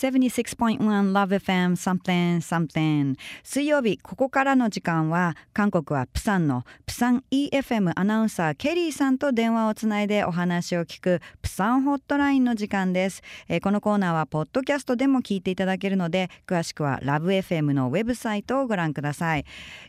76.1 Love FM something something 水曜日、ここからの時間は韓国はプサンのプサン EFM アナウンサーKellyさんと電話をつないでお話を聞くプサンホットラインの時間です、このコーナーはポッドキャストでも聞いていただけるので、詳しくは Love FM のウェブサイトをご覧ください。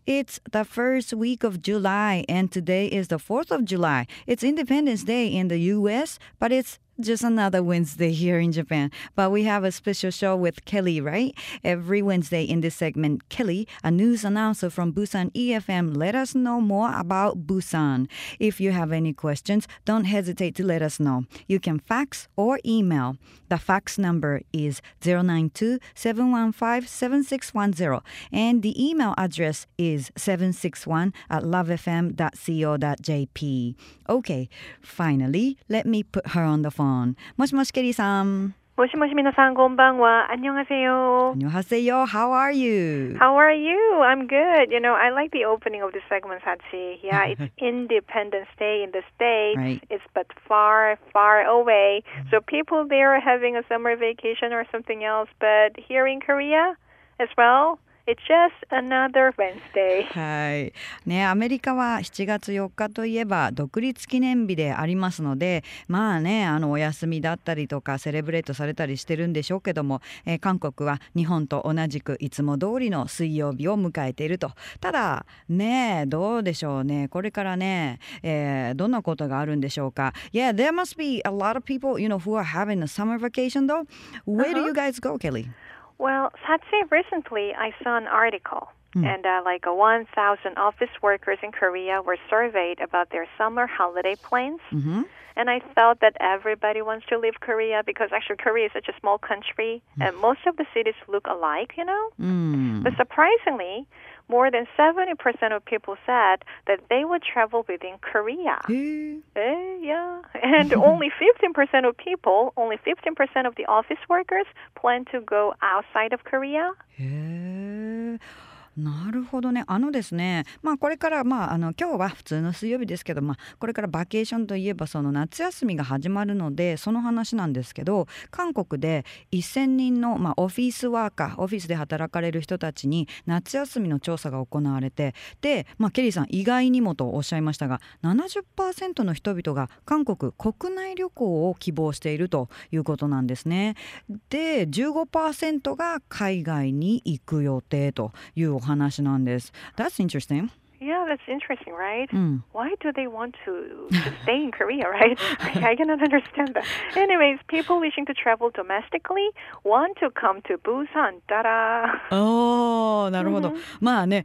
It's the first week of July and today is the 4th of July. It's Independence Day in the US, but it's just another Wednesday here in Japan. But we have a special show with Kelly, right? Every Wednesday in this segment, Kelly, a news announcer from Busan EFM, let us know more about Busan. If you have any questions, don't hesitate to let us know. You can fax or email. The fax number is 092-715-7610 and the email address is 761@lovefm.co.jp. Okay, finally, let me put her on the phone.もしもしケリーさん。もしもし皆さんこんばんは。안녕하세요。안녕하세요。How are you? How are you? I'm good. You know, I like the opening of this segment, Sachi. Yeah, it's Independence Day in the States. Right. It's but far, far away. So people there are having a summer vacation or something else. But here in Korea as well.It's just another Wednesday. はいね、アメリカは7月4日といえば独立記念日でありますので、まあね、お休みだったりとかセレブレートされたりしてるんでしょうけども、韓国は日本と同じくいつも通りの水曜日を迎えていると。ただね、どうでしょうね、これからね、どんなことがあるんでしょうか。 Yeah, there must be a lot of people, you know, who are having a summer vacation though. Where do you guys go, Kelly?Well, Sachi, recently I saw an article, and like 1,000 office workers in Korea were surveyed about their summer holiday plans. Mm-hmm. And I thought that everybody wants to leave Korea because actually Korea is such a small country, and most of the cities look alike, you know? Mm. But surprisingly, more than 70% of people said that they would travel within Korea. Yeah. And only 15% of the office workers plan to go outside of Korea. Yeah.なるほどね。ですね、まあ、これから、まあ、今日は普通の水曜日ですけど、まあ、これからバケーションといえばその夏休みが始まるので、その話なんですけど、韓国で1000人の、まあ、オフィスワーカー、オフィスで働かれる人たちに夏休みの調査が行われて、で、まあ、ケリーさん意外にもとおっしゃいましたが 70% の人々が韓国国内旅行を希望しているということなんですね。で 15% が海外に行く予定というお話なんです。That's interesting.Yeah, that's interesting, right?、Mm. Why do they want to stay in Korea, right? I cannot understand that. Anyways, people wishing to travel domestically want to come to Busan. Ta-da! Oh, なるほど。まあね、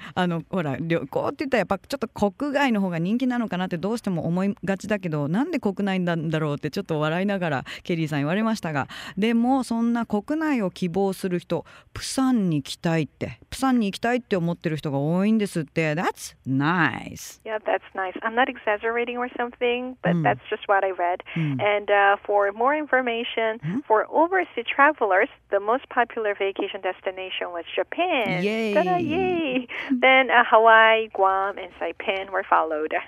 ほら、旅行って言ったらやっぱちょっと国外の方が人気なのかなってどうしても思いがちだけど、なんで国内なんだろうってちょっと笑いながらケリーさん言われましたが、でもそんな国内を希望する人、プサンに行きたいって思ってる人が多いんですって。Nice. Yeah, that's nice. I'm not exaggerating or something, but that's just what I read. And for more information, for overseas travelers, the most popular vacation destination was Japan. Yay! Yay. Then Hawaii, Guam, and Saipan were followed.Wow.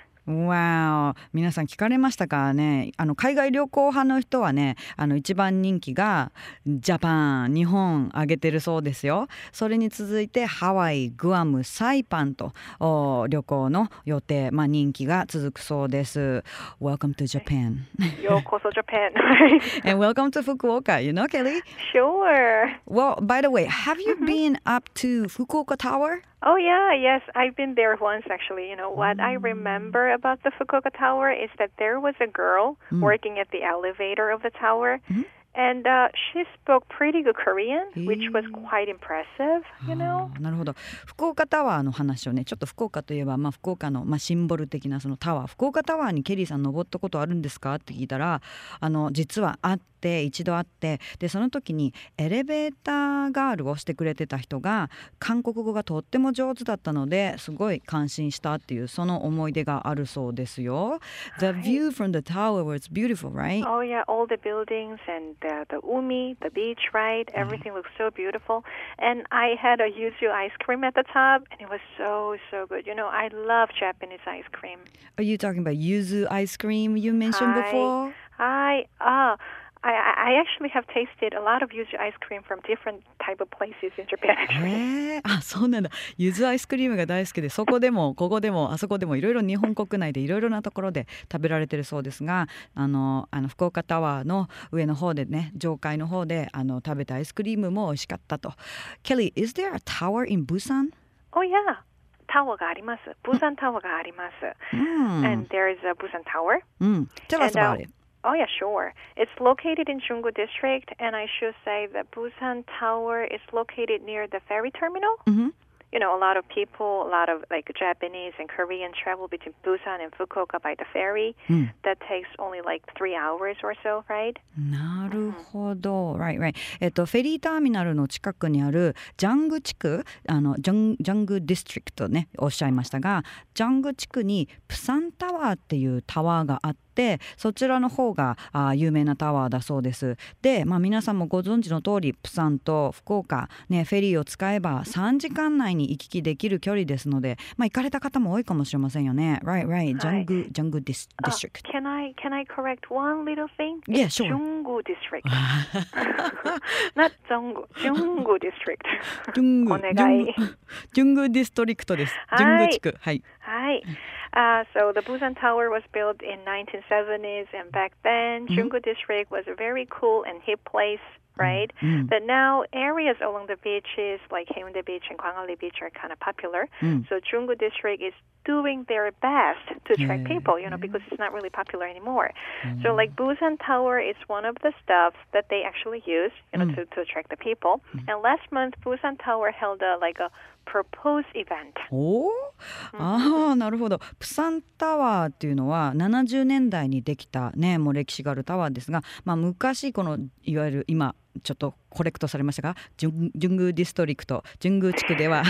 皆さん聞かれましたかね。海外旅行派の人はね、一番人気がジャパン、日本挙げてるそうですよ。それに続いてハワイ、グアム、サイパンと旅行の予定、まあ、人気が続くそうです。Welcome to Japan. ようこそ Japan. And welcome to Fukuoka. You know, Kelly? Sure. Well, by the way, have you been up to Fukuoka Tower?Oh, yeah, yes. I've been there once, actually. You know, what I remember about the Fukuoka Tower is that there was a girl working at the elevator of the tower, and she spoke pretty good Korean, which was quite impressive, you know? なるほど。福岡タワーの話をね、ちょっと福岡といえば、まあ、福岡の、まあ、シンボル的なそのタワー、福岡タワーにケリーさん登ったことあるんですかって聞いたら、実はあって、一度会って、でその時にエレベーターガールをしてくれてた人が韓国語がとっても上手だったのですごい感心したっていうその思い出があるそうですよ。 The view from the tower was beautiful, right? Oh yeah, all the buildings and the umi, the beach, right? Everything looks so beautiful. And I had a yuzu ice cream at the top and it was so, so good. You know, I love Japanese ice cream. Are you talking about yuzu ice cream you mentioned before? Hi, I actually have tasted a lot of yuzu ice cream from different type of places in Japan. Actually. あ、そうなんだ。ゆずアイスクリームが大好きで、そこでもここでもあそこでもいろいろ日本国内でいろいろなところで食べられてるそうですが、あの福岡タワーの上の方でね、上階の方で食べたアイスクリームも美味しかったと。Kelly, is there a tower in Busan? Oh yeah.タワーがあります。Busan Tower があります。And there is a Busan Tower. Tell us about it. Oh yeah, sure. It's located in Junggu District, and I should say that Busan Tower is located near the ferry terminal. Mm-hmm. You know, a lot of people, a lot of like Japanese and Korean travel between Busan and Fukuoka by the ferry. That takes only like 3 hours or so, right? なるほど。Right, right. フェリーターミナルの近くにあるジャング地区、ジャングディストリクトね、おっしゃいましたが、ジャング地区にプサンタワーっていうタワーがあって、でそちらの方が有名なタワーだそうです。で、まあ、皆さんもご存知の通り、プサンと福岡、ね、フェリーを使えば3時間内に行き来できる距離ですので、まあ、行かれた方も多いかもしれませんよね。 Right, right. Junggu District. Can I correct one little thing? Yeah, sure. Junggu District. Not Junggu. Junggu District. お願い。Junggu District です。Junggu地区。はい。はい。So the Busan Tower was built in 1970s, and back then, Junggu District was a very cool and hip place, right? But now areas along the beaches like Haeundae Beach and Gwangalli Beach are kind of popular. So Junggu District is doing their best to attract people, you know, because it's not really popular anymore. So like Busan Tower is one of the stuff that they actually use, you know, to attract the people. And last month, Busan Tower held a Propose event. ああ、なるほど。プサンタワーっていうのは70年代にできたね、もう歴史があるタワーですが、まあ、昔このいわゆる今ちょっとコレクトされましたが、ジュングディストリクト、ジュング地区では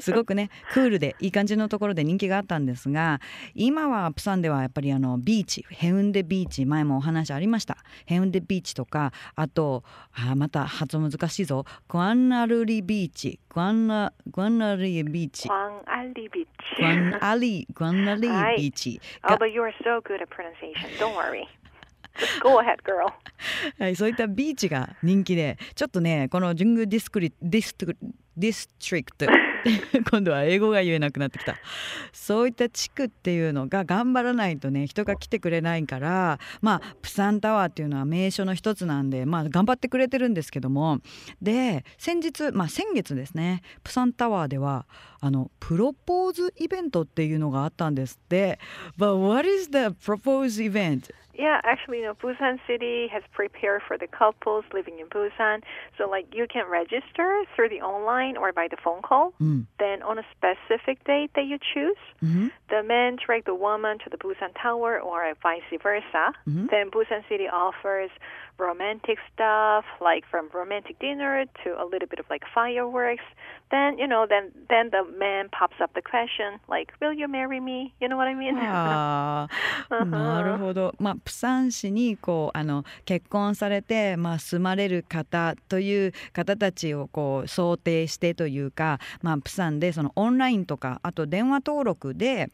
すごくねクールでいい感じのところで人気があったんですが、今はプサンではやっぱりビーチ、ヘウンデビーチ、前もお話ありましたヘウンデビーチとか、あとまた発音難しいぞ、グワンアリビーチ。Although you are so good at pronunciation, don't worry.Go ahead, girl. はい、そういったビーチが人気で、ちょっとね、このジュングディストリクト今度は英語が言えなくなってきた。そういった地区っていうのが頑張らないとね、人が来てくれないから、まあ、プサンタワーっていうのは名所の一つなんで、まあ、頑張ってくれてるんですけども、で先月ですね、プサンタワーではプロポーズイベントっていうのがあったんですって。 But what is the propose event?Yeah, actually, you know, Busan City has prepared for the couples living in Busan. So, like, you can register through the online or by the phone call. Then, on a specific date that you choose, the man drags the woman to the Busan Tower or vice versa. Then, Busan City offers romantic stuff, like from romantic dinner to a little bit of, like, fireworks. Then, you know, then the man pops up the question, like, will you marry me? You know what I mean? Ah, なるほど。まあプサン市にこう結婚されて、まあ、住まれる方という方たちをこう想定してというか、まあ、プサンでそのオンラインとか、あと電話登録で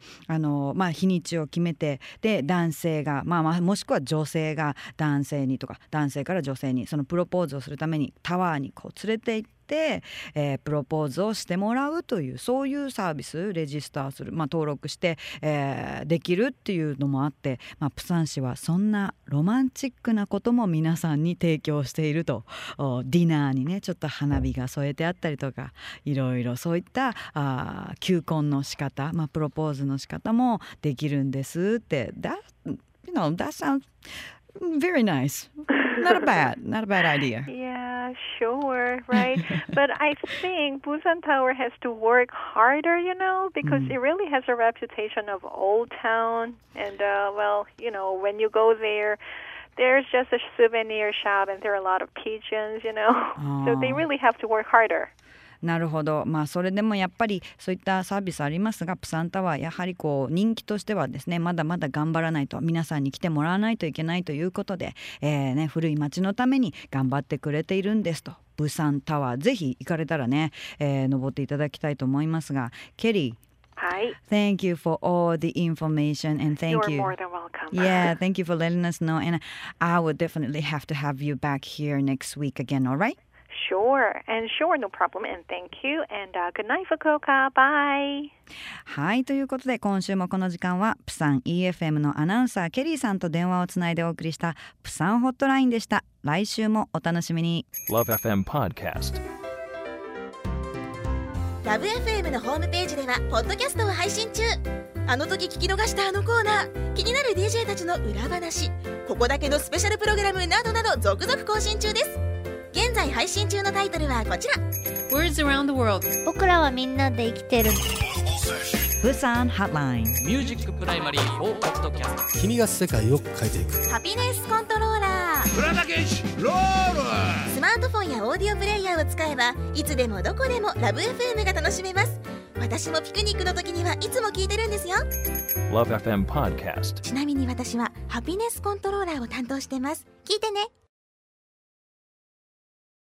まあ、日にちを決めて、で男性が、まあ、もしくは女性が男性にとか、男性から女性にそのプロポーズをするためにタワーにこう連れて行って、プロポーズをしてもらうという、そういうサービス、レジスターする、まあ、登録して、できるっていうのもあって、まあ、プサン市はそんなロマンチックなことも皆さんに提供していると。ディナーにねちょっと花火が添えてあったりとか、いろいろそういった求婚の仕方、まあ、プロポーズの仕方もできるんですって。 That sounds very nice. Not a bad idea. Yeah, sure, right? But I think Busan Tower has to work harder, you know, because it really has a reputation of old town. And, well, you know, when you go there, there's just a souvenir shop and there are a lot of pigeons, you know. So they really have to work harder.なるほど。まあ、それでもやっぱりそういったサービスありますが、プサンタワーやはりこう人気としてはですね、まだまだ頑張らないと、皆さんに来てもらわないといけないということで、ね、古い町のために頑張ってくれているんですと。ブサンタワー、ぜひ行かれたらね、登っていただきたいと思いますが、ケリー Hi. Thank you for all the information and thank you. You're more than welcome. Yeah, thank you for letting us know. And I will definitely have to have you back here next week again, all right? Sure. And sure, no problem. And thank you. And good night, Fukuoka. Bye. はい、ということで今週もこの時間はBusan EFM のアナウンサーKellyさんと電話をつないでお送りしたBusanホットラインでした。来週もお楽しみに。Love FM Podcast。Love FM のホームページではポッドキャストを配信中。あの時聞き逃したあのコーナー、気になる DJ たちの裏話、ここだけのスペシャルプログラムなどなど続々更新中です。現在配信中のタイトルはこちら。Words around the world。僕らはみんなで生きてる。Busan Hotline。ミュージックプライマリー4ポッドキャスト。君が世界を変えていく。ハピネスコントローラー。プラダケンシローラー。スマートフォンやオーディオプレイヤーを使えばいつでもどこでもラブ FM が楽しめます。私もピクニックの時にはいつも聞いてるんですよ。Love FM Podcast。ちなみに私はハピネスコントローラーを担当してます。聞いてね。